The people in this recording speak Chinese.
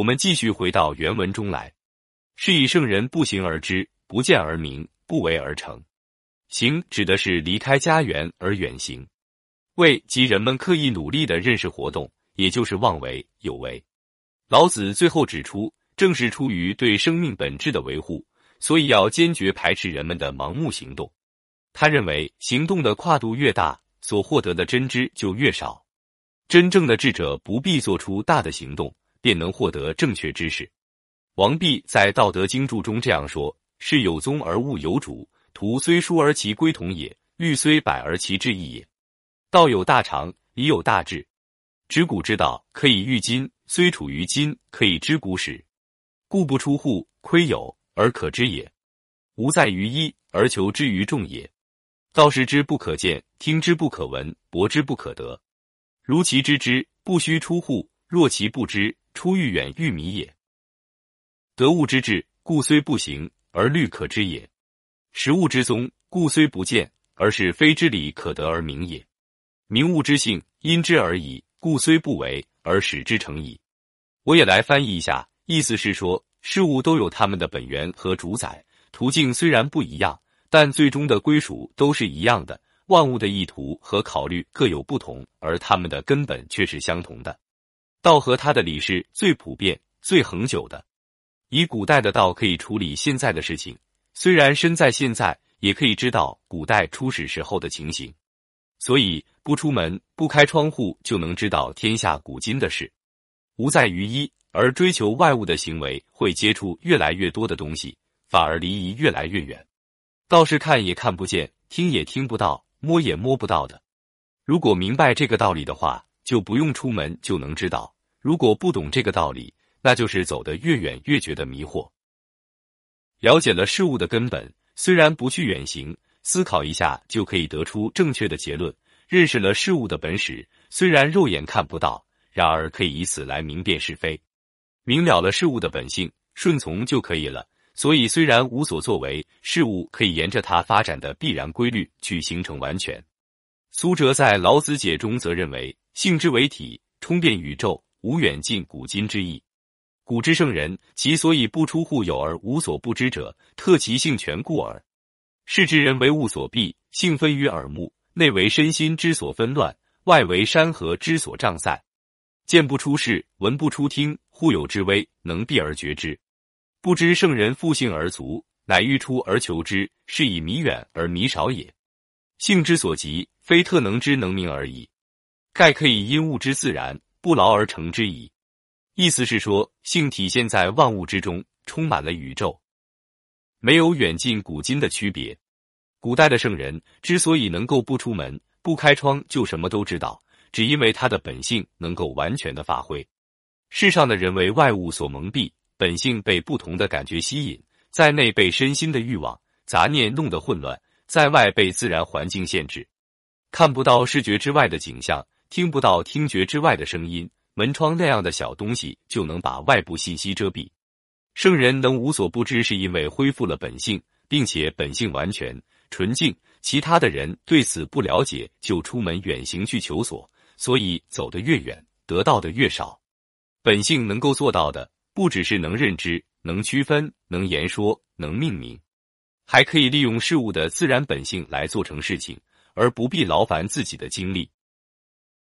我们继续回到原文中来。是以圣人不行而知，不见而明，不为而成。行指的是离开家园而远行，为即人们刻意努力的认识活动，也就是妄为、有为。老子最后指出，正是出于对生命本质的维护，所以要坚决排斥人们的盲目行动。他认为，行动的跨度越大，所获得的真知就越少。真正的智者不必做出大的行动，便能获得正确知识。王弼在《道德经》注中这样说：“是有宗而物有主，徒虽疏而其归同也，虑虽百而其志异也。道有大长，理有大智。知古之道，可以喻今；虽处于今，可以知古始。故不出户，窥有而可知也。无在于一，而求之于众也。道是之不可见，听之不可闻，博之不可得。如其知之，不须出户；若其不知，出欲远欲迷也。得物之至，故虽不行，而虑可知也；识物之宗，故虽不见，而是非之理可得而明也。明物之性，因之而已，故虽不为，而使之成矣。”我也来翻译一下，意思是说，事物都有它们的本源和主宰，途径虽然不一样，但最终的归属都是一样的。万物的意图和考虑各有不同，而它们的根本却是相同的。道和它的理是最普遍、最恒久的。以古代的道可以处理现在的事情，虽然身在现在，也可以知道古代初始时候的情形。所以，不出门、不开窗户，就能知道天下古今的事。无在于一，而追求外物的行为，会接触越来越多的东西，反而离一越来越远。道是看也看不见，听也听不到，摸也摸不到的。如果明白这个道理的话，就不用出门就能知道；如果不懂这个道理，那就是走得越远越觉得迷惑。了解了事物的根本，虽然不去远行，思考一下就可以得出正确的结论。认识了事物的本始，虽然肉眼看不到，然而可以以此来明辨是非。明了了事物的本性，顺从就可以了。所以虽然无所作为，事物可以沿着它发展的必然规律去形成完全。苏辙在《老子解》中则认为，性之为体，充遍宇宙，无远近古今之意。古之圣人，其所以不出户有而无所不知者，特其性全故耳。是之人为物所蔽，性分于耳目，内为身心之所纷乱，外为山河之所障塞。见不出世，闻不出听，互有之微，能避而绝之。不知圣人复性而足，乃欲出而求之，是以弥远而弥少也。性之所及，非特能之能明而已。盖可以因物之自然，不劳而成之矣。意思是说，性体现在万物之中，充满了宇宙，没有远近古今的区别。古代的圣人之所以能够不出门、不开窗就什么都知道，只因为他的本性能够完全的发挥。世上的人为外物所蒙蔽，本性被不同的感觉吸引，在内被身心的欲望、杂念弄得混乱，在外被自然环境限制。看不到视觉之外的景象，听不到听觉之外的声音，门窗那样的小东西就能把外部信息遮蔽。圣人能无所不知，是因为恢复了本性，并且本性完全纯净。其他的人对此不了解，就出门远行去求索，所以走得越远，得到的越少。本性能够做到的，不只是能认知、能区分、能言说、能命名，还可以利用事物的自然本性来做成事情，而不必劳烦自己的精力。